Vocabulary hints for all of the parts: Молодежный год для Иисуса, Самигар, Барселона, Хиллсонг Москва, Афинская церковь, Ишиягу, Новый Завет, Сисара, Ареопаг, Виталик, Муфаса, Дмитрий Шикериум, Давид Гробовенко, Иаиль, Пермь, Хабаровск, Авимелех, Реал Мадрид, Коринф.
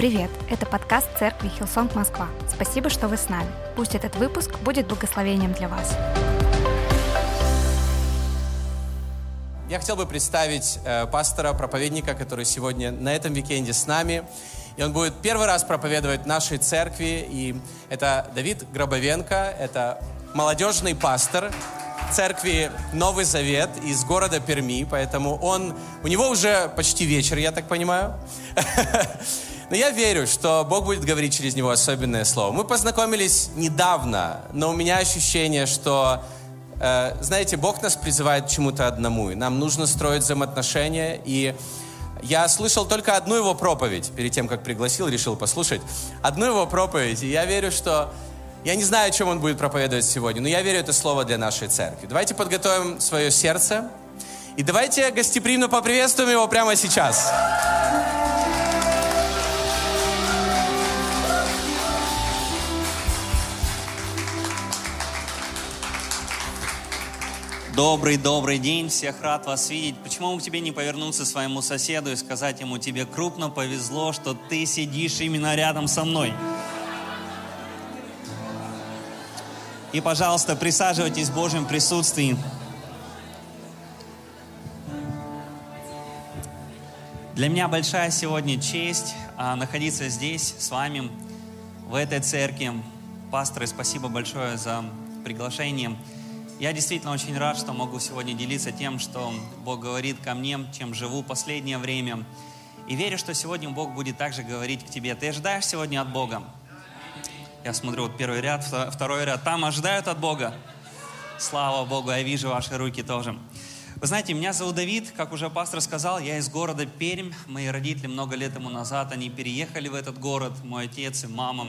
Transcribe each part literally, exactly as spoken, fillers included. Привет! Это подкаст церкви Хиллсонг Москва. Спасибо, что вы с нами. Пусть этот выпуск будет благословением для вас. Я хотел бы представить э, пастора, проповедника, который сегодня на этом уикенде с нами. И он будет первый раз проповедовать в нашей церкви. И это Давид Гробовенко, это молодежный пастор церкви Новый Завет из города Перми, поэтому он, у него уже почти вечер, я так понимаю. Но я верю, что Бог будет говорить через него особенное слово. Мы познакомились недавно, но у меня ощущение, что, э, знаете, Бог нас призывает к чему-то одному, и нам нужно строить взаимоотношения. И я слышал только одну его проповедь, перед тем, как пригласил, решил послушать. Одну его проповедь, и я верю, что... Я не знаю, о чем он будет проповедовать сегодня, но я верю, это слово для нашей церкви. Давайте подготовим свое сердце, и давайте гостеприимно поприветствуем его прямо сейчас. Добрый-добрый день, всех рад вас видеть. Почему бы тебе не повернуться своему соседу и сказать ему: тебе крупно повезло, что ты сидишь именно рядом со мной? И, пожалуйста, присаживайтесь в Божьем присутствии. Для меня большая сегодня честь а, находиться здесь, с вами, в этой церкви. Пасторы, спасибо большое за приглашение. Я действительно очень рад, что могу сегодня делиться тем, что Бог говорит ко мне, чем живу в последнее время. И верю, что сегодня Бог будет также говорить к тебе. Ты ожидаешь сегодня от Бога? Я смотрю, вот первый ряд, второй ряд. Там ожидают от Бога. Слава Богу, я вижу ваши руки тоже. Вы знаете, меня зовут Давид, как уже пастор сказал, я из города Пермь. Мои родители много лет тому назад, они переехали в этот город, мой отец и мама.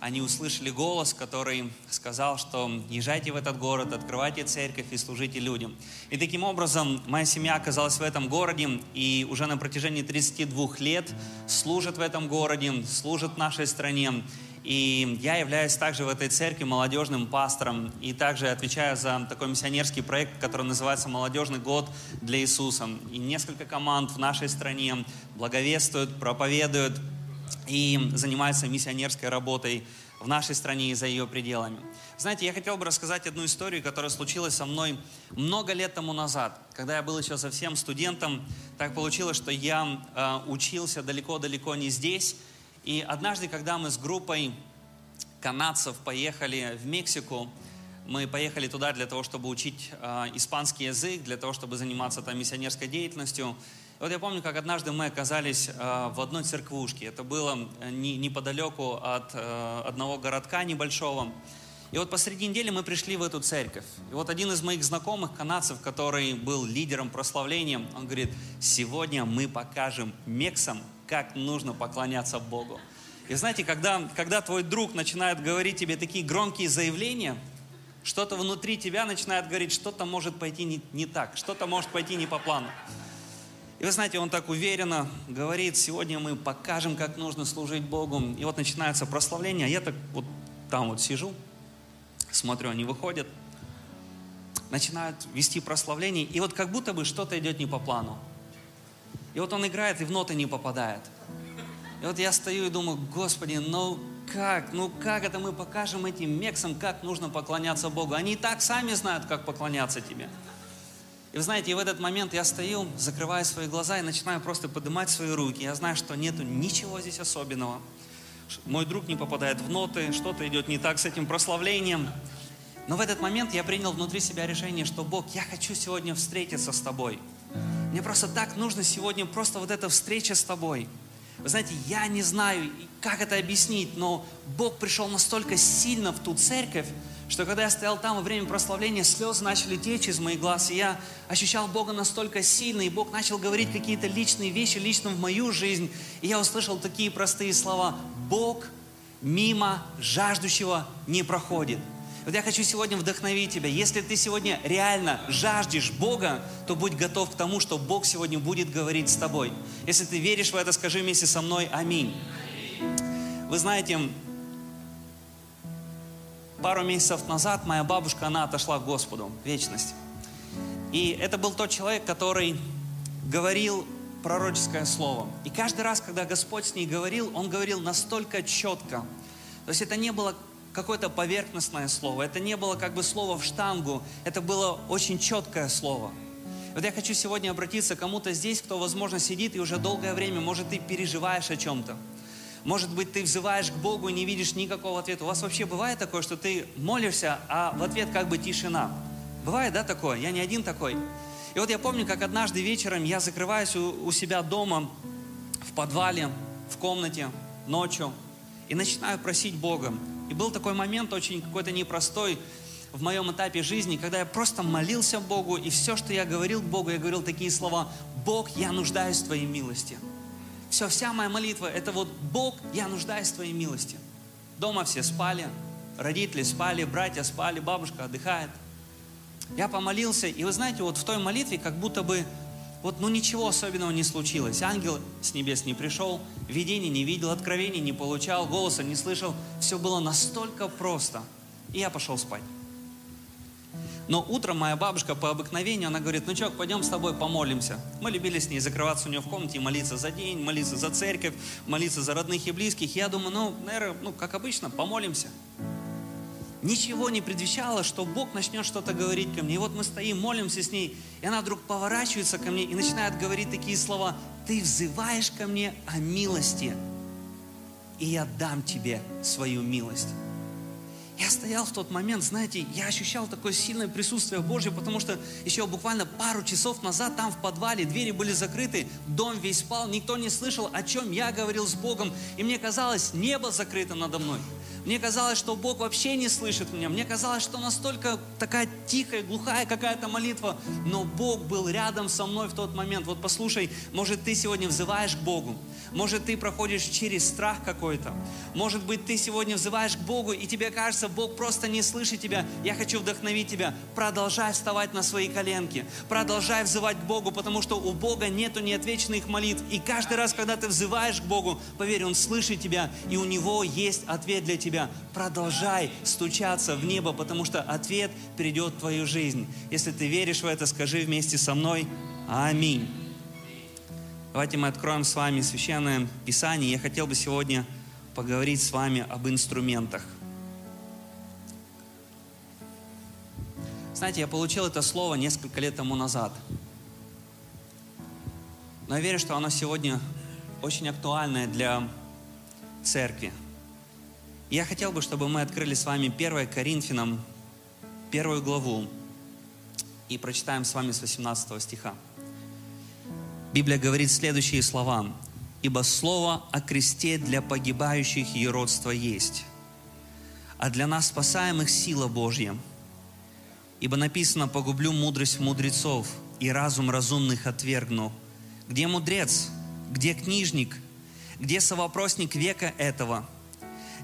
Они услышали голос, который сказал, что езжайте в этот город, открывайте церковь и служите людям. И таким образом моя семья оказалась в этом городе, и уже на протяжении тридцати двух лет служит в этом городе, служит в нашей стране. И я являюсь также в этой церкви молодежным пастором и также отвечаю за такой миссионерский проект, который называется «Молодежный год для Иисуса». И несколько команд в нашей стране благовествуют, проповедуют и занимаются миссионерской работой в нашей стране и за ее пределами. Знаете, я хотел бы рассказать одну историю, которая случилась со мной много лет тому назад, когда я был еще совсем студентом. Так получилось, что я э, учился далеко-далеко не здесь. И однажды, когда мы с группой канадцев поехали в Мексику, мы поехали туда для того, чтобы учить э, испанский язык, для того, чтобы заниматься там миссионерской деятельностью. И вот я помню, как однажды мы оказались э, в одной церквушке. Это было не, неподалеку от э, одного городка небольшого. И вот посреди недели мы пришли в эту церковь. И вот один из моих знакомых канадцев, который был лидером прославления, он говорит: сегодня мы покажем мексам, как нужно поклоняться Богу. И знаете, когда, когда твой друг начинает говорить тебе такие громкие заявления, что-то внутри тебя начинает говорить, что-то может пойти не, не так, что-то может пойти не по плану. И вы знаете, он так уверенно говорит: сегодня мы покажем, как нужно служить Богу. И вот начинается прославление, я так вот там вот сижу, смотрю, они выходят, начинают вести прославление, и вот как будто бы что-то идет не по плану. И вот он играет, и в ноты не попадает. И вот я стою и думаю: Господи, ну как, ну как это мы покажем этим мексам, как нужно поклоняться Богу? Они и так сами знают, как поклоняться тебе. И вы знаете, и в этот момент я стою, закрываю свои глаза и начинаю просто поднимать свои руки. Я знаю, что нету ничего здесь особенного. Мой друг не попадает в ноты, что-то идет не так с этим прославлением. Но в этот момент я принял внутри себя решение, что: Бог, я хочу сегодня встретиться с Тобой. Мне просто так нужно сегодня просто вот эта встреча с Тобой. Вы знаете, я не знаю, как это объяснить, но Бог пришел настолько сильно в ту церковь, что когда я стоял там во время прославления, слезы начали течь из моих глаз, и я ощущал Бога настолько сильно, и Бог начал говорить какие-то личные вещи, лично в мою жизнь, и я услышал такие простые слова: Бог мимо жаждущего не проходит. Вот я хочу сегодня вдохновить тебя. Если ты сегодня реально жаждешь Бога, то будь готов к тому, что Бог сегодня будет говорить с тобой. Если ты веришь в это, скажи вместе со мной: аминь. Вы знаете, пару месяцев назад моя бабушка, она отошла к Господу в вечность. И это был тот человек, который говорил пророческое слово. И каждый раз, когда Господь с ней говорил, Он говорил настолько четко. То есть это не было какое-то поверхностное слово, это не было как бы слово в штангу, это было очень четкое слово. Вот я хочу сегодня обратиться к кому-то здесь, кто, возможно, сидит и уже долгое время, может, ты переживаешь о чем-то. Может быть, ты взываешь к Богу и не видишь никакого ответа. У вас вообще бывает такое, что ты молишься, а в ответ как бы тишина? Бывает, да, такое? Я не один такой. И вот я помню, как однажды вечером я закрываюсь у, у себя дома, в подвале, в комнате, ночью, и начинаю просить Бога. И был такой момент очень какой-то непростой в моем этапе жизни, когда я просто молился Богу, и все, что я говорил Богу, я говорил такие слова: «Бог, я нуждаюсь в Твоей милости». Все, вся моя молитва, это вот: «Бог, я нуждаюсь в Твоей милости». Дома все спали, родители спали, братья спали, бабушка отдыхает. Я помолился, и вы знаете, вот в той молитве как будто бы вот ну ничего особенного не случилось. Ангел с небес не пришел, видений не видел, откровений не получал, голоса не слышал. Все было настолько просто. И я пошел спать. Но утром моя бабушка по обыкновению, она говорит: ну, чувак, пойдем с тобой помолимся. Мы любили с ней закрываться у нее в комнате, молиться за день, молиться за церковь, молиться за родных и близких. Я думаю, ну, наверное, ну, как обычно, помолимся. Ничего не предвещало, что Бог начнет что-то говорить ко мне. И вот мы стоим, молимся с ней, и она вдруг поворачивается ко мне и начинает говорить такие слова: «Ты взываешь ко мне о милости, и я дам тебе свою милость». Я стоял в тот момент, знаете, я ощущал такое сильное присутствие Божье, потому что еще буквально пару часов назад там в подвале двери были закрыты, дом весь спал, никто не слышал, о чем я говорил с Богом. И мне казалось, небо закрыто надо мной. Мне казалось, что Бог вообще не слышит меня. Мне казалось, что настолько такая тихая, глухая какая-то молитва. Но Бог был рядом со мной в тот момент. Вот послушай, может, ты сегодня взываешь к Богу. Может, ты проходишь через страх какой-то. Может быть, ты сегодня взываешь к Богу, и тебе кажется, Бог просто не слышит тебя. Я хочу вдохновить тебя. Продолжай вставать на свои коленки. Продолжай взывать к Богу, потому что у Бога нету неотвеченных молитв. И каждый раз, когда ты взываешь к Богу, поверь, Он слышит тебя, и у Него есть ответ для тебя. Продолжай стучаться в небо, потому что ответ придет в твою жизнь. Если ты веришь в это, скажи вместе со мной: аминь. Давайте мы откроем с вами Священное Писание. Я хотел бы сегодня поговорить с вами об инструментах. Знаете, я получил это слово несколько лет тому назад. Но я верю, что оно сегодня очень актуальное для церкви. Я хотел бы, чтобы мы открыли с вами первое Коринфянам, первую главу, и прочитаем с вами с восемнадцатого стиха. Библия говорит следующие слова: «Ибо слово о кресте для погибающих юродство есть, а для нас спасаемых сила Божья. Ибо написано: погублю мудрость мудрецов, и разум разумных отвергну. Где мудрец? Где книжник? Где совопросник века этого?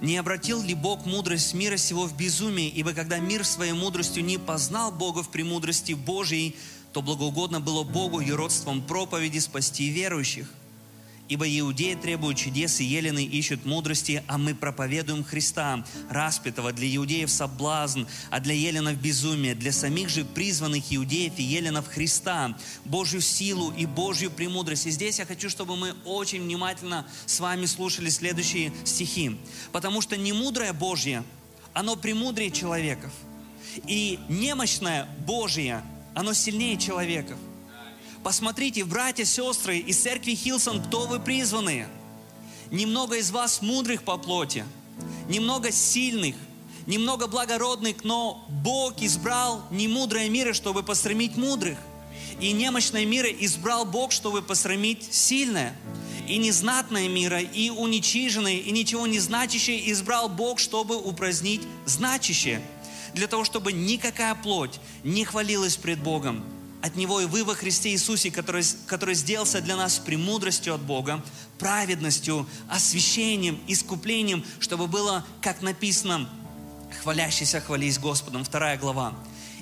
Не обратил ли Бог мудрость мира сего в безумие? Ибо когда мир своей мудростью не познал Бога в премудрости Божией, то благоугодно было Богу юродством проповеди спасти верующих. Ибо иудеи требуют чудес, и елены ищут мудрости, а мы проповедуем Христа, распятого, для иудеев соблазн, а для еленов безумие, для самих же призванных иудеев и еленов Христа, Божью силу и Божью премудрость». И здесь я хочу, чтобы мы очень внимательно с вами слушали следующие стихи. «Потому что немудрое Божье, оно премудрее человеков, и немощное Божье, оно сильнее человеков. Посмотрите, братья, сестры из церкви Хиллсонг, кто вы призванные? Немного из вас мудрых по плоти, немного сильных, немного благородных, но Бог избрал немудрое мира, чтобы посрамить мудрых, и немощное мира избрал Бог, чтобы посрамить сильное, и незнатное мира, и уничиженное, и ничего не значащее избрал Бог, чтобы упразднить значащее, для того, чтобы никакая плоть не хвалилась пред Богом. От Него и вы во Христе Иисусе, который, который сделался для нас премудростью от Бога, праведностью, освящением, искуплением, чтобы было, как написано, хвалящийся хвались Господом». Вторая глава.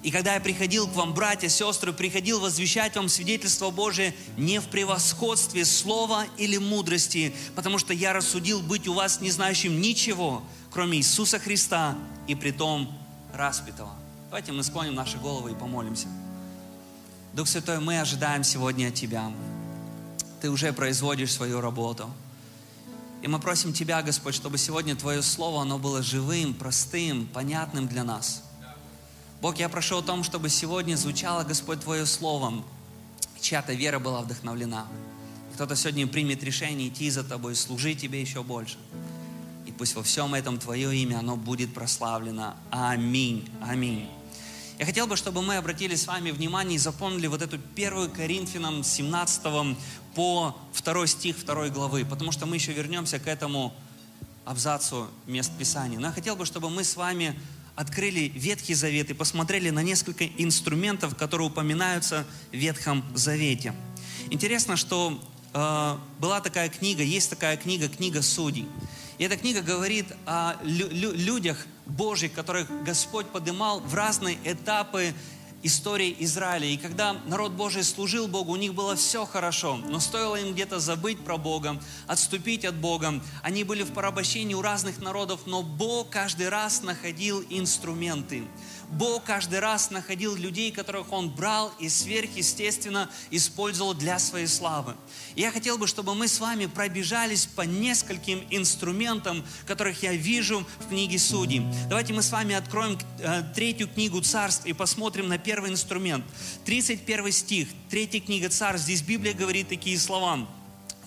«И когда я приходил к вам, братья, сестры, приходил возвещать вам свидетельство Божие не в превосходстве слова или мудрости, потому что я рассудил быть у вас не знающим ничего, кроме Иисуса Христа и притом распятого». Давайте мы склоним наши головы и помолимся. Дух Святой, мы ожидаем сегодня от Тебя. Ты уже производишь свою работу. И мы просим Тебя, Господь, чтобы сегодня Твое Слово, оно было живым, простым, понятным для нас. Бог, я прошу о том, чтобы сегодня звучало, Господь, Твое Слово, чья-то вера была вдохновлена. Кто-то сегодня примет решение идти за Тобой, служить Тебе еще больше. И пусть во всем этом Твое имя, оно будет прославлено. Аминь. Аминь. Я хотел бы, чтобы мы обратили с вами внимание и запомнили вот эту первую Коринфянам семнадцать по второй стих второй главы, потому что мы еще вернемся к этому абзацу мест Писания. Но я хотел бы, чтобы мы с вами открыли Ветхий Завет и посмотрели на несколько инструментов, которые упоминаются в Ветхом Завете. Интересно, что э, была такая книга, есть такая книга, книга Судей. И эта книга говорит о лю- лю- людях Божьих, которых Господь поднимал в разные этапы истории Израиля. И когда народ Божий служил Богу, у них было все хорошо, но стоило им где-то забыть про Бога, отступить от Бога. Они были в порабощении у разных народов, но Бог каждый раз находил инструменты. Бог каждый раз находил людей, которых Он брал и сверхъестественно использовал для своей славы. И я хотел бы, чтобы мы с вами пробежались по нескольким инструментам, которых я вижу в книге Судей. Давайте мы с вами откроем третью книгу Царств и посмотрим на первый инструмент. тридцать первый стих, третья книга Царств. Здесь Библия говорит такие слова.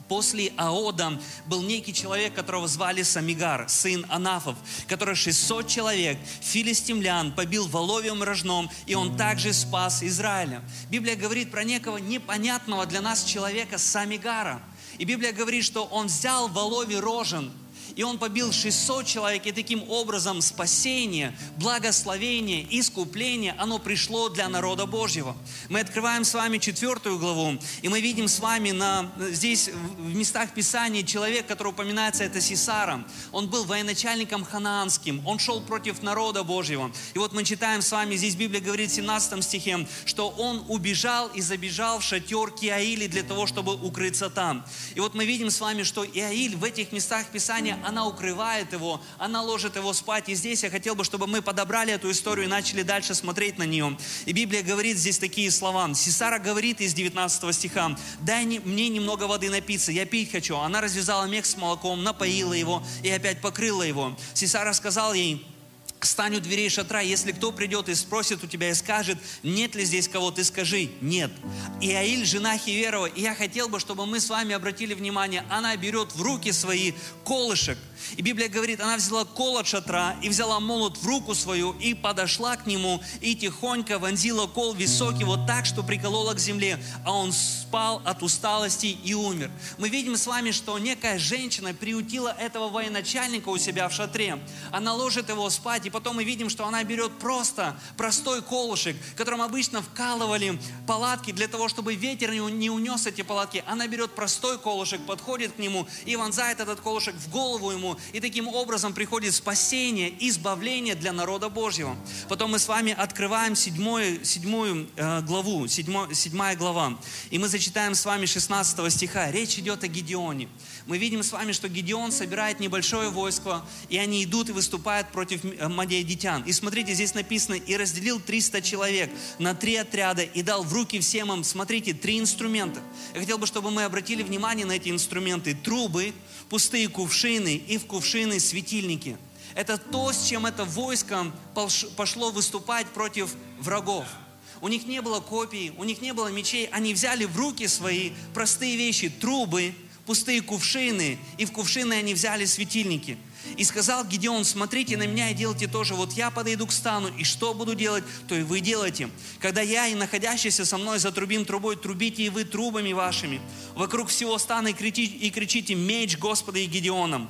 После Аода был некий человек, которого звали Самигар, сын Анафов, который шестьсот человек, филистимлян, побил воловьим рожном, и он также спас Израиля. Библия говорит про некого непонятного для нас человека Самигара. И Библия говорит, что он взял воловий рожен, и он побил шестьсот человек, и таким образом спасение, благословение, искупление, оно пришло для народа Божьего. Мы открываем с вами четвертую главу, и мы видим с вами на, здесь в местах Писания человек, который упоминается, это Сисара. Он был военачальником ханаанским, он шел против народа Божьего. И вот мы читаем с вами, здесь Библия говорит в семнадцатом стихе, что он убежал и забежал в шатер к Иаиле для того, чтобы укрыться там. И вот мы видим с вами, что Иаиль в этих местах Писания, она укрывает его, она ложит его спать. И здесь я хотел бы, чтобы мы подобрали эту историю и начали дальше смотреть на нее. И Библия говорит здесь такие слова. Сисара говорит из девятнадцатого стиха: «Дай мне немного воды напиться, я пить хочу». Она развязала мех с молоком, напоила его и опять покрыла его. Сисара сказал ей: «Стань у дверей шатра, если кто придет и спросит у тебя и скажет, нет ли здесь кого, ты скажи, нет». Иаиль, жена Хиверова, и я хотел бы, чтобы мы с вами обратили внимание, она берет в руки свои колышек. И Библия говорит, она взяла кол от шатра и взяла молот в руку свою и подошла к нему и тихонько вонзила кол високий вот так, что приколола к земле, а он спал от усталости и умер. Мы видим с вами, что некая женщина приютила этого военачальника у себя в шатре. Она ложит его спать, и потом мы видим, что она берет просто простой колышек, которым обычно вкалывали палатки для того, чтобы ветер не унес эти палатки. Она берет простой колышек, подходит к нему и вонзает этот колышек в голову ему. И таким образом приходит спасение, избавление для народа Божьего. Потом мы с вами открываем седьмую, седьмую э, главу, седьмой, седьмая глава. И мы зачитаем с вами шестнадцатого стиха. Речь идет о Гидеоне. Мы видим с вами, что Гидеон собирает небольшое войско, и они идут и выступают против мадиадитян. И смотрите, здесь написано, и разделил триста человек на три отряда, и дал в руки всем им, смотрите, три инструмента. Я хотел бы, чтобы мы обратили внимание на эти инструменты. Трубы, пустые кувшины и в кувшины светильники. Это то, с чем это войско пошло выступать против врагов. У них не было копий, у них не было мечей. Они взяли в руки свои простые вещи, трубы, пустые кувшины, и в кувшины они взяли светильники. И сказал Гидеон: смотрите на меня и делайте тоже. Вот я подойду к стану, и что буду делать, то и вы делайте. Когда я и находящийся со мной затрубим трубой, трубите и вы трубами вашими. Вокруг всего стана и кричите, и кричите: меч Господа и Гидеоном.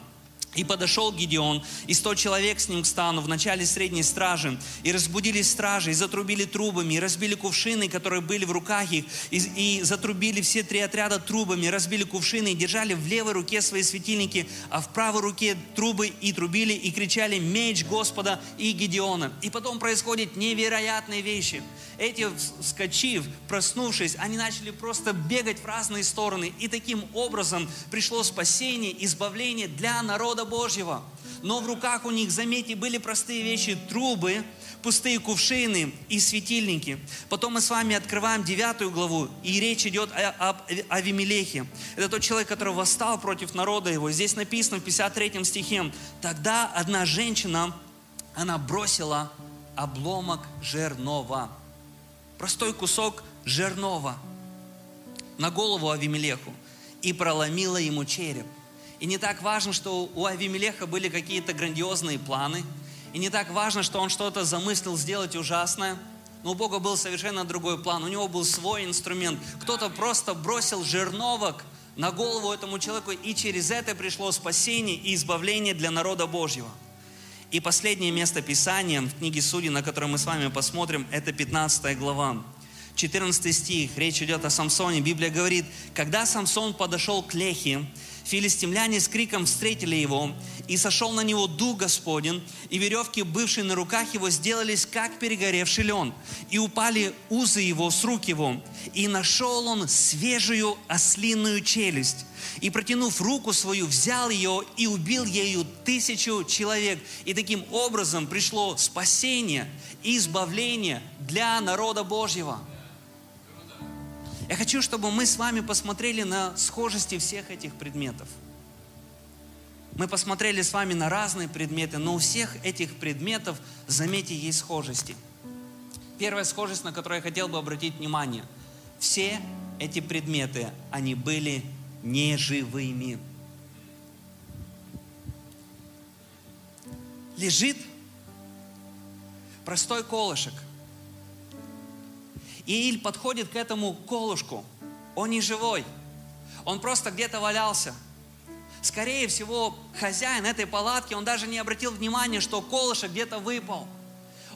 И подошел Гидеон, и сто человек с ним к стану в начале средней стражи. И разбудились стражи, и затрубили трубами, и разбили кувшины, которые были в руках их, и, и затрубили все три отряда трубами, разбили кувшины, и держали в левой руке свои светильники, а в правой руке трубы, и трубили, и кричали: меч Господа и Гидеона. И потом происходят невероятные вещи. Эти, вскочив, проснувшись, они начали просто бегать в разные стороны, и таким образом пришло спасение, избавление для народа Божьего. Но в руках у них, заметьте, были простые вещи: трубы, пустые кувшины и светильники. Потом мы с вами открываем девятую главу, и речь идет об Авимелехе. Это тот человек, который восстал против народа его. Здесь написано в пятьдесят третьем стихе: «Тогда одна женщина, она бросила обломок жернова». Простой кусок жернова на голову Авимелеху и проломила ему череп. И не так важно, что у Авимелеха были какие-то грандиозные планы, и не так важно, что он что-то замыслил сделать ужасное, но у Бога был совершенно другой план, у него был свой инструмент. Кто-то просто бросил жерновок на голову этому человеку, и через это пришло спасение и избавление для народа Божьего. И последнее место Писания в книге Судей, на которое мы с вами посмотрим, это пятнадцатая глава. четырнадцатый стих, речь идет о Самсоне. Библия говорит: «Когда Самсон подошел к Лехе, филистимляне с криком встретили его, и сошел на него дух Господень, и веревки, бывшие на руках его, сделались, как перегоревший лен, и упали узы его с рук его, и нашел он свежую ослиную челюсть, и, протянув руку свою, взял ее и убил ею тысячу человек». И таким образом пришло спасение и избавление для народа Божьего. Я хочу, чтобы мы с вами посмотрели на схожести всех этих предметов. Мы посмотрели с вами на разные предметы, но у всех этих предметов, заметьте, есть схожести. Первая схожесть, на которую я хотел бы обратить внимание. Все эти предметы, они были неживыми. Лежит простой колышек. Ииль подходит к этому колышку. Он не живой. Он просто где-то валялся. Скорее всего, хозяин этой палатки, он даже не обратил внимания, что колышек где-то выпал.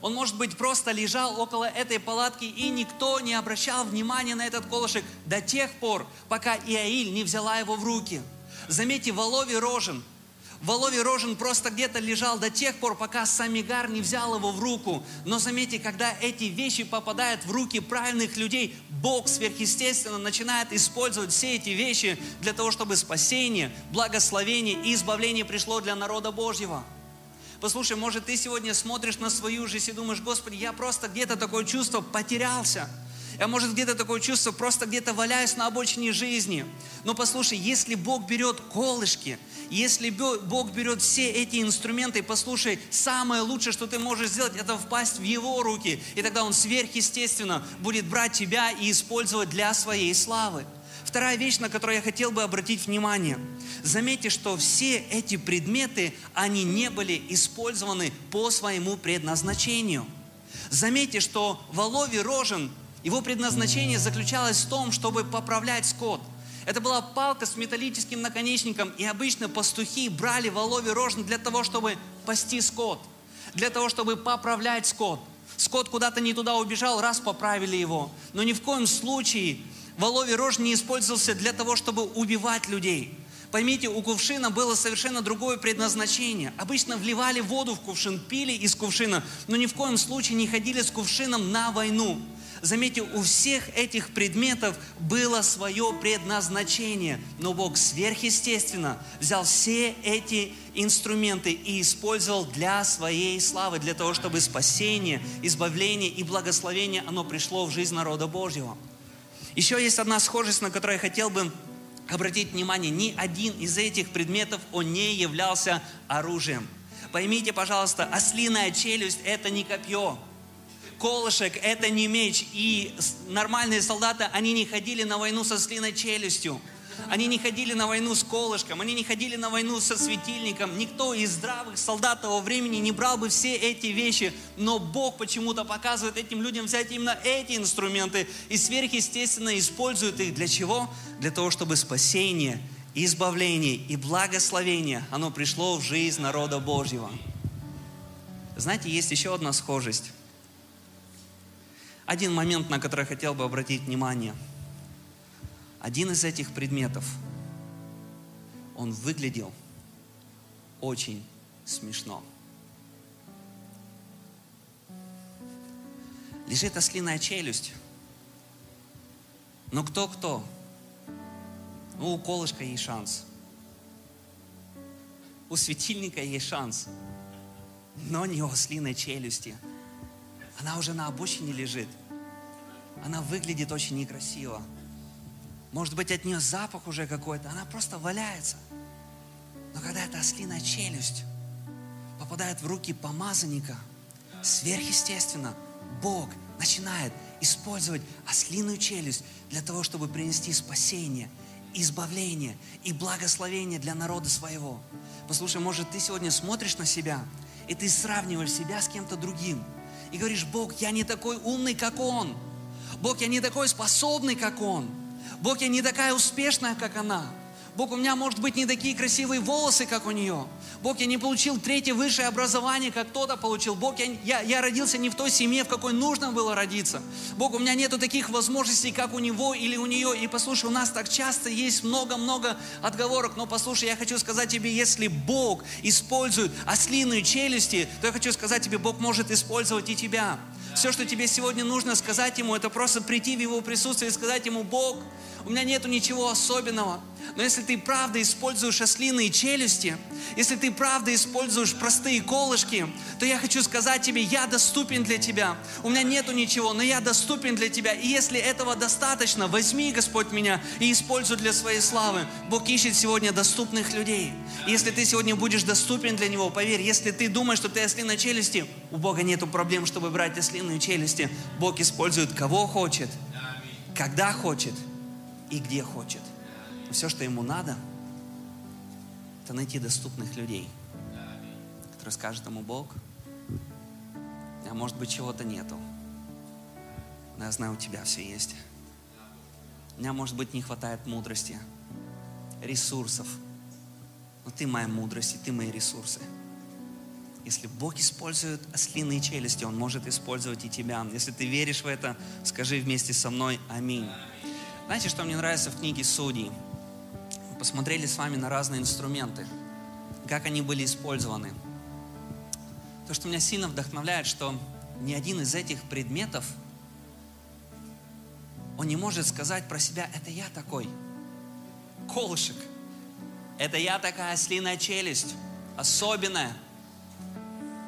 Он, может быть, просто лежал около этой палатки, и никто не обращал внимания на этот колышек до тех пор, пока Ииль не взяла его в руки. Заметьте, воловий рожен. Воловий рожен просто где-то лежал до тех пор, пока Самигар не взял его в руку. Но заметьте, когда эти вещи попадают в руки правильных людей, Бог сверхъестественно начинает использовать все эти вещи для того, чтобы спасение, благословение и избавление пришло для народа Божьего. Послушай, может, ты сегодня смотришь на свою жизнь и думаешь: «Господи, я просто где-то такое чувство потерялся». Я, может, где-то такое чувство, просто где-то валяюсь на обочине жизни. Но послушай, если Бог берет колышки, если Бог берет все эти инструменты, послушай, самое лучшее, что ты можешь сделать, это впасть в Его руки. И тогда Он сверхъестественно будет брать тебя и использовать для своей славы. Вторая вещь, на которую я хотел бы обратить внимание. Заметьте, что все эти предметы, они не были использованы по своему предназначению. Заметьте, что воловий рожен, его предназначение заключалось в том, чтобы поправлять скот. Это была палка с металлическим наконечником, и обычно пастухи брали воловий рожен для того, чтобы пасти скот, для того, чтобы поправлять скот. Скот куда-то не туда убежал, раз поправили его. Но ни в коем случае воловий рожен не использовался для того, чтобы убивать людей. Поймите, у кувшина было совершенно другое предназначение. Обычно вливали воду в кувшин, пили из кувшина, но ни в коем случае не ходили с кувшином на войну. Заметьте, у всех этих предметов было свое предназначение, но Бог сверхъестественно взял все эти инструменты и использовал для своей славы, для того, чтобы спасение, избавление и благословение, оно пришло в жизнь народа Божьего. Еще есть одна схожесть, на которую я хотел бы обратить внимание, ни один из этих предметов, он не являлся оружием. Поймите, пожалуйста, ослиная челюсть – это не копье, колышек – это не меч, и нормальные солдаты, они не ходили на войну со ослиной челюстью, они не ходили на войну с колышком, они не ходили на войну со светильником, никто из здравых солдат того времени не брал бы все эти вещи, но Бог почему-то показывает этим людям взять именно эти инструменты и сверхъестественно использует их для чего? Для того, чтобы спасение, избавление и благословение, оно пришло в жизнь народа Божьего. Знаете, есть еще одна схожесть. Один момент, на который я хотел бы обратить внимание. Один из этих предметов, он выглядел очень смешно. Лежит ослиная челюсть. Ну кто-кто? Ну у колышка есть шанс. У светильника есть шанс. Но не у ослиной челюсти. Она уже на обочине лежит. Она выглядит очень некрасиво. Может быть, от нее запах уже какой-то. Она просто валяется. Но когда эта ослиная челюсть попадает в руки помазанника, сверхъестественно Бог начинает использовать ослиную челюсть для того, чтобы принести спасение, избавление и благословение для народа своего. Послушай, может, ты сегодня смотришь на себя, и ты сравниваешь себя с кем-то другим. И говоришь: Бог, я не такой умный, как он. Бог, я не такой способный, как он. Бог, я не такая успешная, как она. Бог, у меня, может быть, не такие красивые волосы, как у нее. Бог, я не получил третье высшее образование, как кто-то получил. Бог, я, я, я родился не в той семье, в какой нужно было родиться. Бог, у меня нету таких возможностей, как у него или у нее. И послушай, у нас так часто есть много-много отговорок. Но послушай, я хочу сказать тебе, если Бог использует ослиные челюсти, то я хочу сказать тебе, Бог может использовать и тебя. Все, что тебе сегодня нужно сказать Ему, это просто прийти в Его присутствие и сказать Ему: Бог, у меня нету ничего особенного. Но если ты правда используешь ослиные челюсти, если ты правда используешь простые колышки, то я хочу сказать тебе, я доступен для тебя. У меня нету ничего, но я доступен для тебя. И если этого достаточно, возьми, Господь, меня и используй для своей славы. Бог ищет сегодня доступных людей. И если ты сегодня будешь доступен для Него, поверь, если ты думаешь, что ты ослиные челюсти, у Бога нету проблем, чтобы брать ослиные челюсти. Бог использует кого хочет, когда хочет и где хочет. Все, что Ему надо, это найти доступных людей, которые скажут Ему: Бог, а может быть, чего-то нету, но я знаю, у Тебя все есть. У меня, может быть, не хватает мудрости, ресурсов, но Ты моя мудрость и Ты мои ресурсы. Если Бог использует ослиные челюсти, Он может использовать и тебя. Если ты веришь в это, скажи вместе со мной: аминь. Знаете, что мне нравится в книге «Судей»? Посмотрели с вами на разные инструменты, как они были использованы. То, что меня сильно вдохновляет, что ни один из этих предметов, он не может сказать про себя: это я такой колышек, это я такая ослиная челюсть, особенная.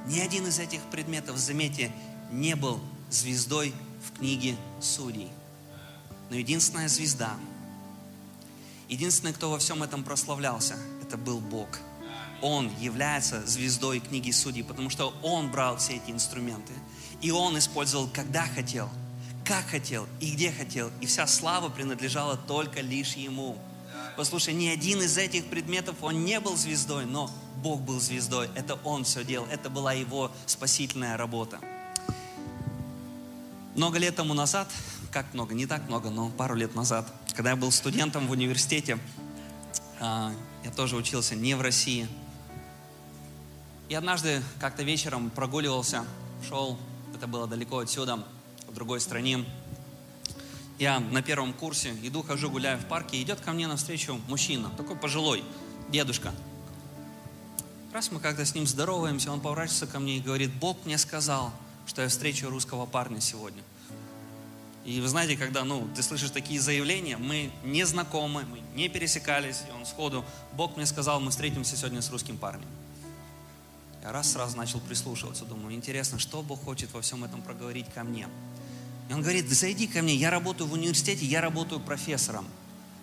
Ни один из этих предметов, заметьте, не был звездой в книге «Судей». Но единственная звезда, единственный, кто во всем этом прославлялся, это был Бог. Он является звездой книги «Судей», потому что Он брал все эти инструменты. И Он использовал, когда хотел, как хотел и где хотел. И вся слава принадлежала только лишь Ему. Послушай, ни один из этих предметов, он не был звездой, но Бог был звездой. Это Он все делал, это была Его спасительная работа. Много лет тому назад... Как много? Не так много, но пару лет назад, когда я был студентом в университете, я тоже учился не в России. И однажды как-то вечером прогуливался, шел, это было далеко отсюда, в другой стране. Я на первом курсе иду, хожу, гуляю в парке, идет ко мне навстречу мужчина, такой пожилой, дедушка. Раз мы как-то с ним здороваемся, он поворачивается ко мне и говорит: Бог мне сказал, что я встречу русского парня сегодня. И вы знаете, когда, ну, ты слышишь такие заявления, мы не знакомы, мы не пересекались, и он сходу: Бог мне сказал, мы встретимся сегодня с русским парнем. Я раз-раз начал прислушиваться, думаю, интересно, что Бог хочет во всем этом проговорить ко мне. И он говорит: зайди ко мне, я работаю в университете, я работаю профессором.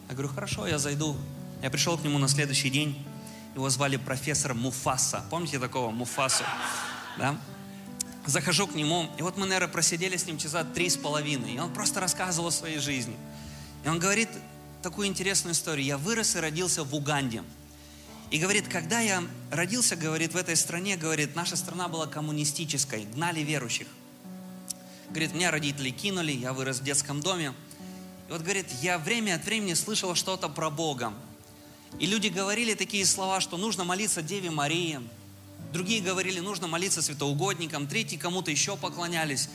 Я говорю: хорошо, я зайду. Я пришел к нему на следующий день, его звали профессор Муфаса. Помните такого Муфасу? Да? Захожу к нему, и вот мы, наверное, просидели с ним часа три с половиной, и он просто рассказывал о своей жизни. И он говорит такую интересную историю. Я вырос и родился в Уганде. И говорит, когда я родился, говорит, в этой стране, говорит, наша страна была коммунистической, гнали верующих. Говорит, меня родители кинули, я вырос в детском доме. И вот, говорит, я время от времени слышал что-то про Бога. И люди говорили такие слова, что нужно молиться Деве Марии. Другие говорили, нужно молиться святоугодникам, третьи кому-то еще поклонялись.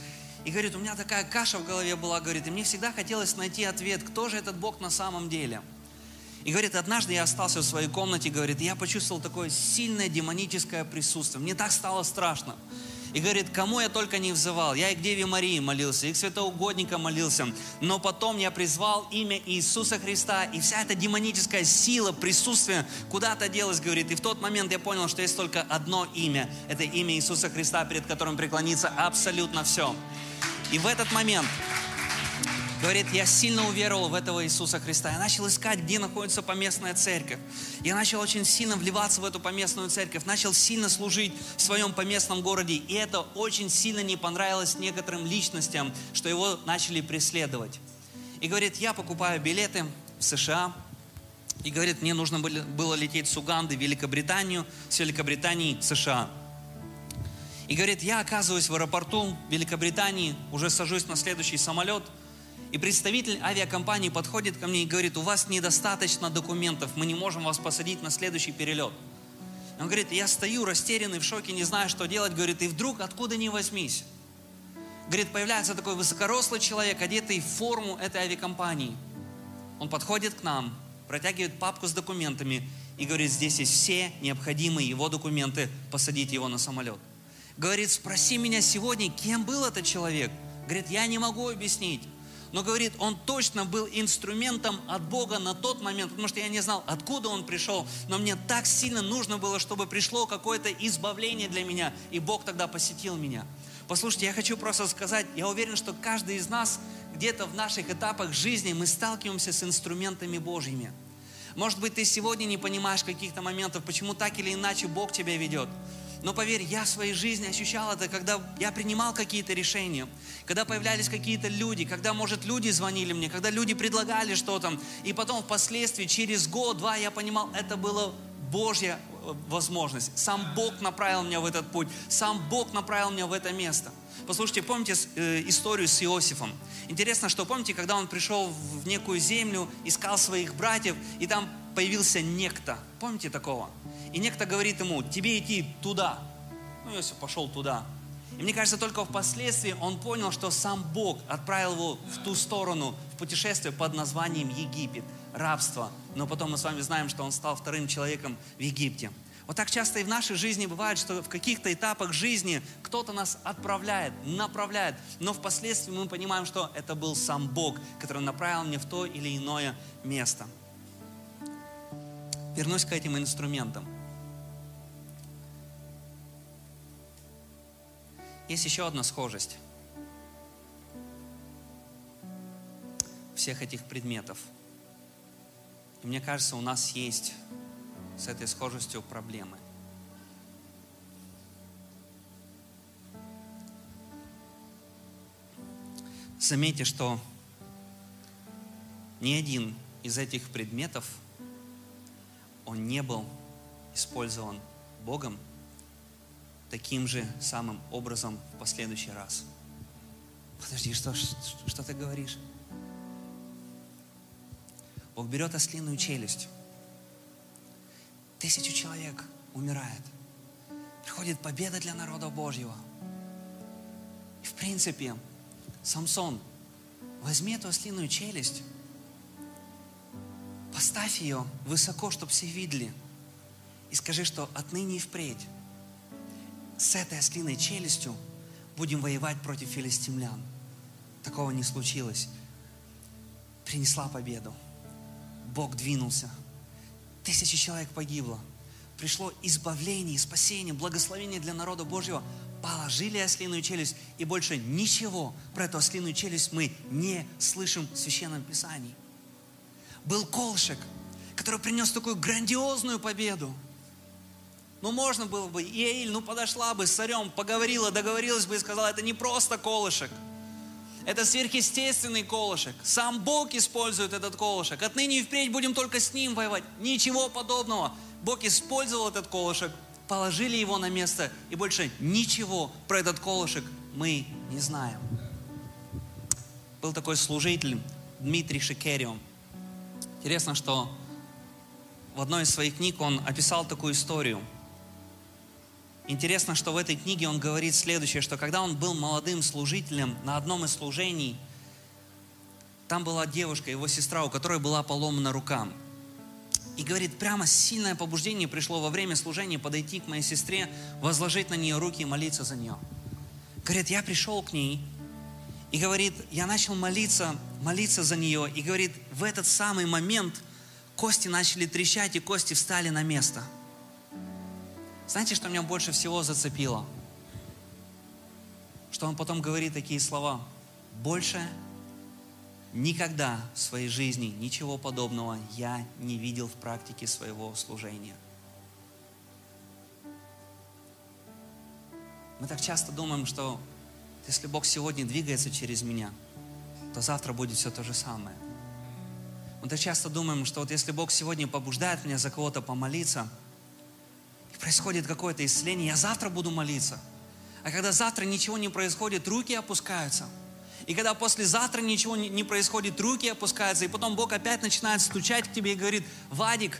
И говорит, у меня такая каша в голове была, говорит, и мне всегда хотелось найти ответ, кто же этот Бог на самом деле. И говорит, однажды я остался в своей комнате, говорит, и я почувствовал такое сильное демоническое присутствие. Мне так стало страшно. И говорит, кому я только не взывал. Я и к Деве Марии молился, и к святоугодникам молился. Но потом я призвал имя Иисуса Христа, и вся эта демоническая сила, присутствие куда-то делось, говорит. И в тот момент я понял, что есть только одно имя. Это имя Иисуса Христа, перед которым преклонится абсолютно все. И в этот момент... Говорит, я сильно уверовал в этого Иисуса Христа. Я начал искать, где находится поместная церковь. Я начал очень сильно вливаться в эту поместную церковь. Начал сильно служить в своем поместном городе. И это очень сильно не понравилось некоторым личностям, что его начали преследовать. И говорит, я покупаю билеты в США. И говорит, мне нужно было лететь с Уганды в Великобританию, с Великобритании в США. И говорит, я оказываюсь в аэропорту Великобритании, уже сажусь на следующий самолет. И представитель авиакомпании подходит ко мне и говорит, у вас недостаточно документов, мы не можем вас посадить на следующий перелет. Он говорит, я стою растерянный, в шоке, не знаю, что делать. Говорит, и вдруг, откуда ни возьмись. Говорит, появляется такой высокорослый человек, одетый в форму этой авиакомпании. Он подходит к нам, протягивает папку с документами и говорит, здесь есть все необходимые его документы, посадить его на самолет. Говорит, спроси меня сегодня, кем был этот человек. Говорит, я не могу объяснить. Но, говорит, он точно был инструментом от Бога на тот момент, потому что я не знал, откуда он пришел, но мне так сильно нужно было, чтобы пришло какое-то избавление для меня, и Бог тогда посетил меня. Послушайте, я хочу просто сказать, я уверен, что каждый из нас где-то в наших этапах жизни мы сталкиваемся с инструментами Божьими. Может быть, ты сегодня не понимаешь каких-то моментов, почему так или иначе Бог тебя ведет. Но поверь, я в своей жизни ощущал это, когда я принимал какие-то решения, когда появлялись какие-то люди, когда, может, люди звонили мне, когда люди предлагали что-то. И потом впоследствии, через год-два, я понимал, это было Божья возможность. Сам Бог направил меня в этот путь, сам Бог направил меня в это место. Послушайте, помните историю с Иосифом? Интересно, что помните, когда он пришел в некую землю, искал своих братьев, и там появился некто. Помните такого? И некто говорит ему, тебе идти туда. Ну, Иосиф пошел туда. И мне кажется, только впоследствии он понял, что сам Бог отправил его в ту сторону, в путешествие под названием Египет, рабство. Но потом мы с вами знаем, что он стал вторым человеком в Египте. Вот так часто и в нашей жизни бывает, что в каких-то этапах жизни кто-то нас отправляет, направляет, но впоследствии мы понимаем, что это был сам Бог, который направил меня в то или иное место. Вернусь к этим инструментам. Есть еще одна схожесть всех этих предметов. И мне кажется, у нас есть с этой схожестью проблемы. Заметьте, что ни один из этих предметов, он не был использован Богом таким же самым образом в последующий раз. Подожди, что, что, что ты говоришь? Бог берет ослиную челюсть. Тысячу человек умирает. Приходит победа для народа Божьего. И в принципе, Самсон, возьми эту ослиную челюсть, поставь ее высоко, чтобы все видели, и скажи, что отныне и впредь с этой ослиной челюстью будем воевать против филистимлян. Такого не случилось. Принесла победу. Бог двинулся. Тысячи человек погибло. Пришло избавление, спасение, благословение для народа Божьего. Положили ослиную челюсть, и больше ничего про эту ослиную челюсть мы не слышим в Священном Писании. Был колшек, который принес такую грандиозную победу. Ну, можно было бы, и Иаиль, ну, подошла бы с царем, поговорила, договорилась бы и сказала, это не просто колышек, это сверхъестественный колышек. Сам Бог использует этот колышек. Отныне и впредь будем только с ним воевать. Ничего подобного. Бог использовал этот колышек, положили его на место, и больше ничего про этот колышек мы не знаем. Был такой служитель Дмитрий Шикериум. Интересно, что в одной из своих книг он описал такую историю. Интересно, что в этой книге он говорит следующее, что когда он был молодым служителем на одном из служений, там была девушка, его сестра, у которой была поломана рука. И говорит, прямо сильное побуждение пришло во время служения подойти к моей сестре, возложить на нее руки и молиться за нее. Говорит, я пришел к ней, и говорит, я начал молиться, молиться за нее, и говорит, в этот самый момент кости начали трещать, и кости встали на место. Знаете, что меня больше всего зацепило? Что он потом говорит такие слова. Больше никогда в своей жизни ничего подобного я не видел в практике своего служения. Мы так часто думаем, что если Бог сегодня двигается через меня, то завтра будет все то же самое. Мы так часто думаем, что вот если Бог сегодня побуждает меня за кого-то помолиться, и происходит какое-то исцеление, я завтра буду молиться. А когда завтра ничего не происходит, руки опускаются. И когда послезавтра ничего не происходит, руки опускаются. И потом Бог опять начинает стучать к тебе и говорит, Вадик,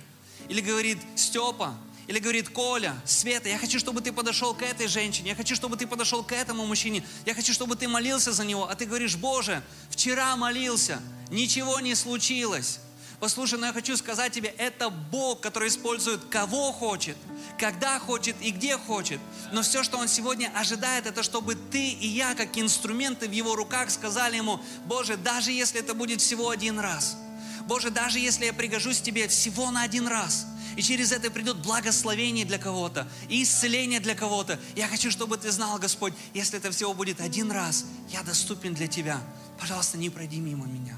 или говорит, Степа, или говорит, Коля, Света, я хочу, чтобы ты подошел к этой женщине, я хочу, чтобы ты подошел к этому мужчине, я хочу, чтобы ты молился за него. А ты говоришь, Боже, вчера молился, ничего не случилось. Послушай, но я хочу сказать тебе, это Бог, который использует кого хочет, когда хочет и где хочет. Но все, что Он сегодня ожидает, это чтобы ты и я, как инструменты в Его руках, сказали Ему, Боже, даже если это будет всего один раз, Боже, даже если я пригожусь Тебе всего на один раз, и через это придет благословение для кого-то, и исцеление для кого-то. Я хочу, чтобы Ты знал, Господь, если это всего будет один раз, я доступен для Тебя. Пожалуйста, не пройди мимо меня.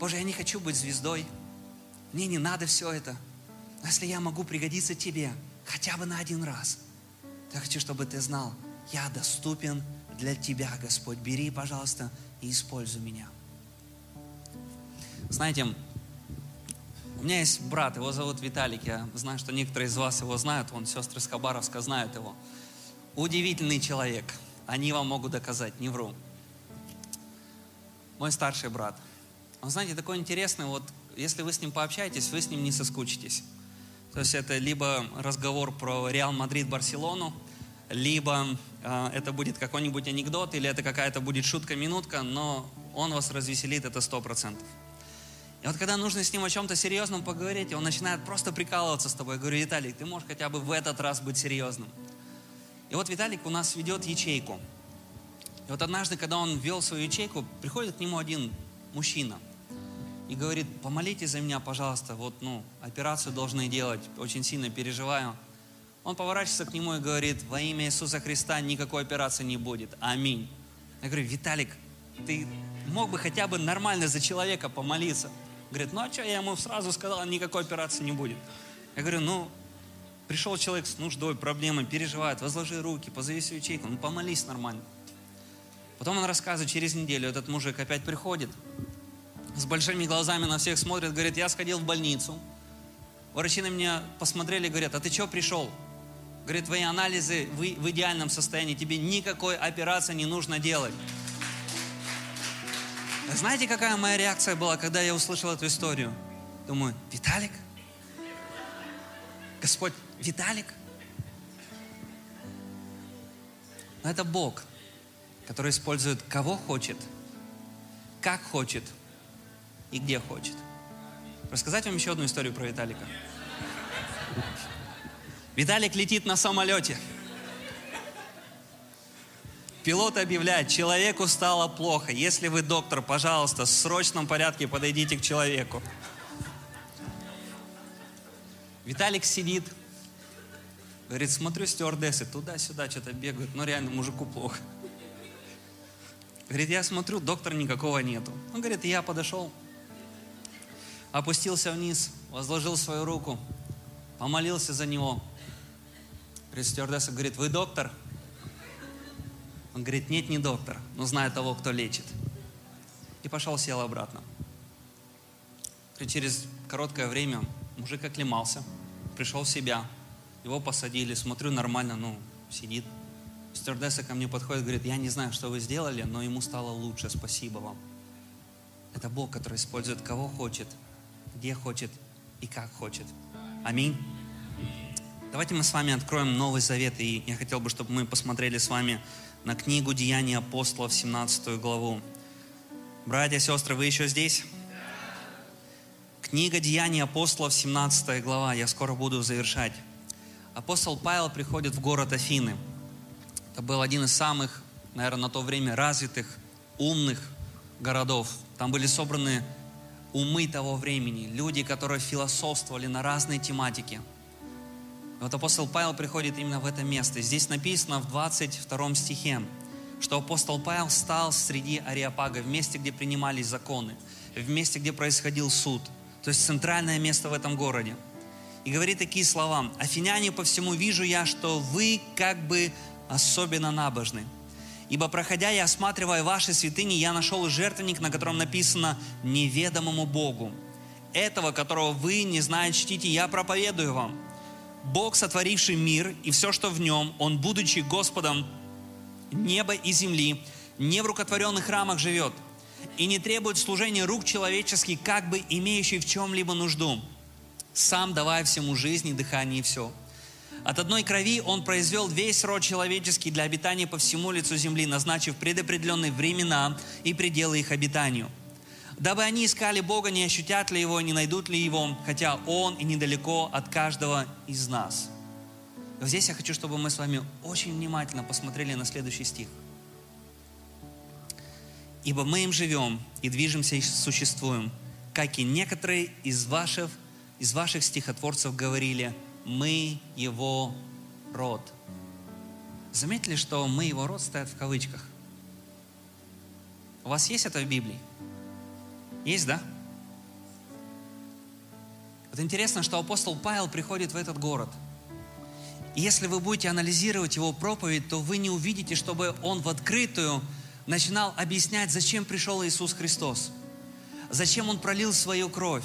Боже, я не хочу быть звездой, мне не надо все это. Но если я могу пригодиться Тебе хотя бы на один раз, то я хочу, чтобы Ты знал, я доступен для Тебя, Господь. Бери, пожалуйста, и используй меня. Знаете, у меня есть брат, его зовут Виталик. Я знаю, что некоторые из вас его знают, он сестры с Хабаровска знают его. Удивительный человек, они вам могут доказать, не вру. Мой старший брат. Он, знаете, такой интересный, вот если вы с ним пообщаетесь, вы с ним не соскучитесь. То есть это либо разговор про Реал Мадрид, Барселону, либо э, это будет какой-нибудь анекдот, или это какая-то будет шутка-минутка, но он вас развеселит, это сто процентов. И вот когда нужно с ним о чем-то серьезном поговорить, он начинает просто прикалываться с тобой. Я говорю, Виталик, ты можешь хотя бы в этот раз быть серьезным. И вот Виталик у нас ведет ячейку. И вот однажды, когда он вел свою ячейку, приходит к нему один мужчина. И говорит, помолитесь за меня, пожалуйста, вот, ну, операцию должны делать, очень сильно переживаю. Он поворачивается к нему и говорит, во имя Иисуса Христа никакой операции не будет, аминь. Я говорю, Виталик, ты мог бы хотя бы нормально за человека помолиться? Говорит, ну а что, я ему сразу сказал, никакой операции не будет. Я говорю, ну, пришел человек с нуждой, проблемой, переживает, возложи руки, позови свою ячейку, ну помолись нормально. Потом он рассказывает, через неделю этот мужик опять приходит, с большими глазами на всех смотрит, говорит, я сходил в больницу. Врачи на меня посмотрели, говорят, а ты чего пришел? Говорит, твои анализы вы в идеальном состоянии, тебе никакой операции не нужно делать. Знаете, какая моя реакция была, когда я услышал эту историю? Думаю, Виталик? Господь, Виталик? Но это Бог, который использует кого хочет, как хочет, и где хочет. Рассказать вам еще одну историю про Виталика. Виталик летит на самолете. Пилот объявляет, человеку стало плохо. Если вы доктор, пожалуйста, в срочном порядке подойдите к человеку. Виталик сидит, говорит, смотрю, стюардессы туда-сюда что-то бегают, но реально мужику плохо. Говорит, я смотрю, доктора никакого нету. Он говорит, я подошел. Опустился вниз, возложил свою руку, помолился за него. Стюардесса говорит, вы доктор? Он говорит, нет, не доктор, но знаю того, кто лечит. И пошел, сел обратно. И через короткое время мужик оклемался, пришел в себя, его посадили, смотрю, нормально, ну, сидит. Стюардесса ко мне подходит, говорит, я не знаю, что вы сделали, но ему стало лучше, спасибо вам. Это Бог, который использует кого хочет, где хочет и как хочет. Аминь. Давайте мы с вами откроем Новый Завет, и я хотел бы, чтобы мы посмотрели с вами на книгу «Деяния апостолов», семнадцатую главу. Братья и сестры, вы еще здесь? Книга «Деяния апостолов», семнадцатая глава, я скоро буду завершать. Апостол Павел приходит в город Афины. Это был один из самых, наверное, на то время развитых, умных городов. Там были собраны умы того времени, люди, которые философствовали на разные тематики. И вот апостол Павел приходит именно в это место. И здесь написано в двадцать втором стихе, что апостол Павел стал среди Ареопага, в месте, где принимались законы, в месте, где происходил суд. То есть центральное место в этом городе. И говорит такие слова. «Афиняне, по всему вижу я, что вы как бы особенно набожны. Ибо, проходя и осматривая ваши святыни, я нашел жертвенник, на котором написано «неведомому Богу». Этого, которого вы, не зная, чтите, я проповедую вам. Бог, сотворивший мир и все, что в нем, Он, будучи Господом неба и земли, не в рукотворенных храмах живет и не требует служения рук человеческих, как бы имеющий в чем-либо нужду, сам давая всему жизнь и дыхание и все». От одной крови Он произвел весь род человеческий для обитания по всему лицу земли, назначив предопределенные времена и пределы их обитанию. Дабы они искали Бога, не ощутят ли Его, не найдут ли Его, хотя Он и недалеко от каждого из нас. Но здесь я хочу, чтобы мы с вами очень внимательно посмотрели на следующий стих. «Ибо мы им живем и движемся и существуем, как и некоторые из ваших, из ваших стихотворцев говорили, мы Его род». Заметили, что «мы Его род» стоят в кавычках? У вас есть это в Библии? Есть, да? Вот интересно, что апостол Павел приходит в этот город. И если вы будете анализировать его проповедь, то вы не увидите, чтобы он в открытую начинал объяснять, зачем пришел Иисус Христос, зачем Он пролил свою кровь.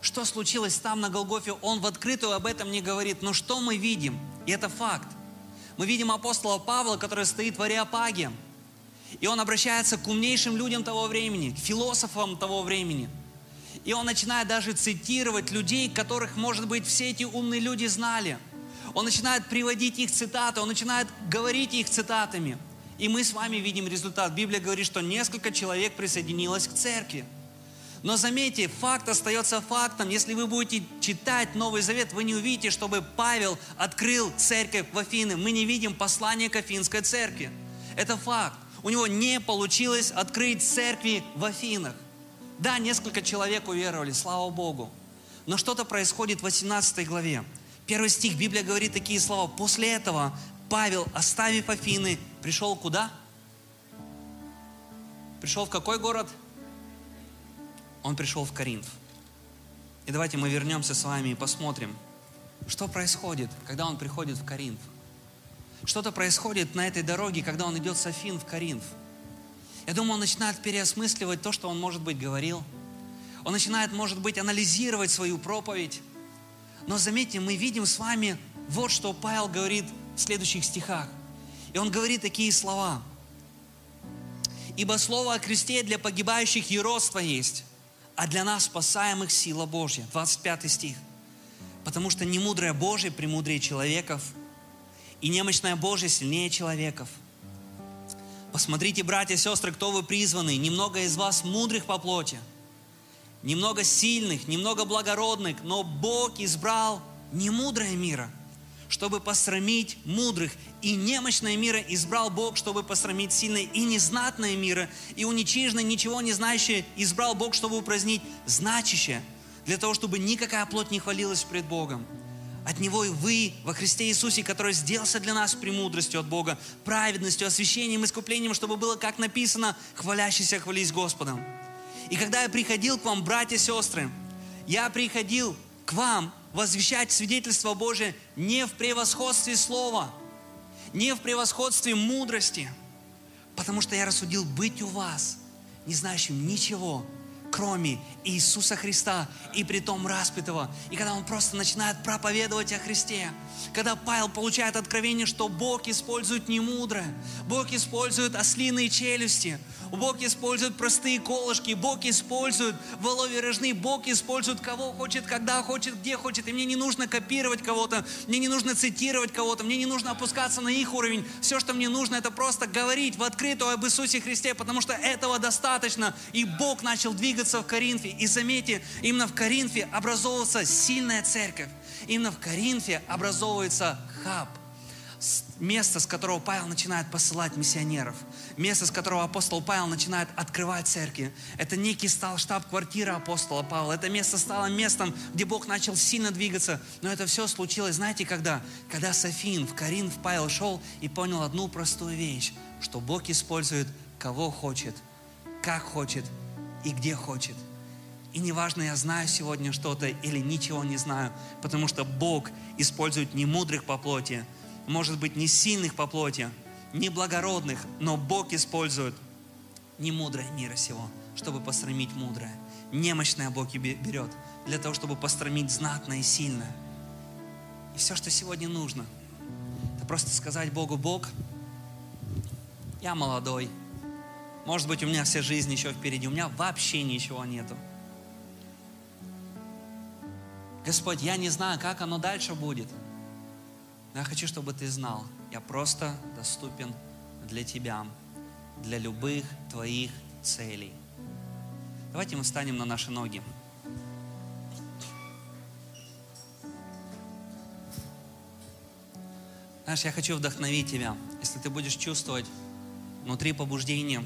Что случилось там на Голгофе, он в открытую об этом не говорит. Но что мы видим? И это факт. Мы видим апостола Павла, который стоит в Ареопаге. И он обращается к умнейшим людям того времени, к философам того времени. И он начинает даже цитировать людей, которых, может быть, все эти умные люди знали. Он начинает приводить их цитаты, он начинает говорить их цитатами. И мы с вами видим результат. Библия говорит, что несколько человек присоединилось к церкви. Но заметьте, факт остается фактом. Если вы будете читать Новый Завет, вы не увидите, чтобы Павел открыл церковь в Афины. Мы не видим послания к Афинской церкви. Это факт. У него не получилось открыть церкви в Афинах. Да, несколько человек уверовали, слава Богу. Но что-то происходит в восемнадцатой главе. Первый стих, Библия говорит такие слова. «После этого Павел, оставив Афины, пришел куда?» Пришел в какой город? Он пришел в Коринф. И давайте мы вернемся с вами и посмотрим, что происходит, когда он приходит в Коринф. Что-то происходит на этой дороге, когда он идет с Афин в Коринф. Я думаю, он начинает переосмысливать то, что он, может быть, говорил. Он начинает, может быть, анализировать свою проповедь. Но заметьте, мы видим с вами вот, что Павел говорит в следующих стихах. И он говорит такие слова. «Ибо слово о кресте для погибающих юродство есть, а для нас, спасаемых, сила Божья». двадцать пятый стих. «Потому что немудрое Божие премудрее человеков, и немощное Божие сильнее человеков. Посмотрите, братья и сестры, кто вы призваны, немного из вас мудрых по плоти, немного сильных, немного благородных, но Бог избрал немудрое мира, чтобы посрамить мудрых, и немощное мира избрал Бог, чтобы посрамить сильное, и незнатное мира, и уничиженное, ничего не знающее, избрал Бог, чтобы упразднить значащее, для того, чтобы никакая плоть не хвалилась пред Богом. От Него и вы во Христе Иисусе, который сделался для нас премудростью от Бога, праведностью, освящением, искуплением, чтобы было, как написано, хвалящийся хвались Господом. И когда я приходил к вам, братья и сестры, я приходил к вам возвещать свидетельство Божие не в превосходстве слова, не в превосходстве мудрости, потому что я рассудил быть у вас, не знающим ничего, кроме Иисуса Христа, и притом распятого». И когда он просто начинает проповедовать о Христе, когда Павел получает откровение, что Бог использует немудрое, Бог использует ослиные челюсти, Бог использует простые колышки, Бог использует воловьи рожны, Бог использует кого хочет, когда хочет, где хочет. И мне не нужно копировать кого-то, мне не нужно цитировать кого-то, мне не нужно опускаться на их уровень. Все, что мне нужно, это просто говорить в открытую об Иисусе Христе, потому что этого достаточно. И Бог начал двигаться в Коринфе. И заметьте, именно в Коринфе образовывается сильная церковь. Именно в Коринфе образовывается хаб. Место, с которого Павел начинает посылать миссионеров. Место, с которого апостол Павел начинает открывать церкви. Это некий стал штаб-квартира апостола Павла. Это место стало местом, где Бог начал сильно двигаться. Но это все случилось, знаете, когда? Когда с Афин в Коринф Павел шел и понял одну простую вещь, что Бог использует кого хочет, как хочет и где хочет. И неважно, я знаю сегодня что-то или ничего не знаю, потому что Бог использует не мудрых по плоти, может быть, не сильных по плоти, не благородных, но Бог использует не мудрое мира сего, чтобы посрамить мудрое. Немощное Бог и берет для того, чтобы посрамить знатное и сильное. И все, что сегодня нужно, это просто сказать Богу: Бог, я молодой, может быть, у меня вся жизнь еще впереди, у меня вообще ничего нету. Господь, я не знаю, как оно дальше будет. Но я хочу, чтобы ты знал, я просто доступен для тебя, для любых твоих целей. Давайте мы встанем на наши ноги. Знаешь, я хочу вдохновить тебя. Если ты будешь чувствовать внутри побуждение,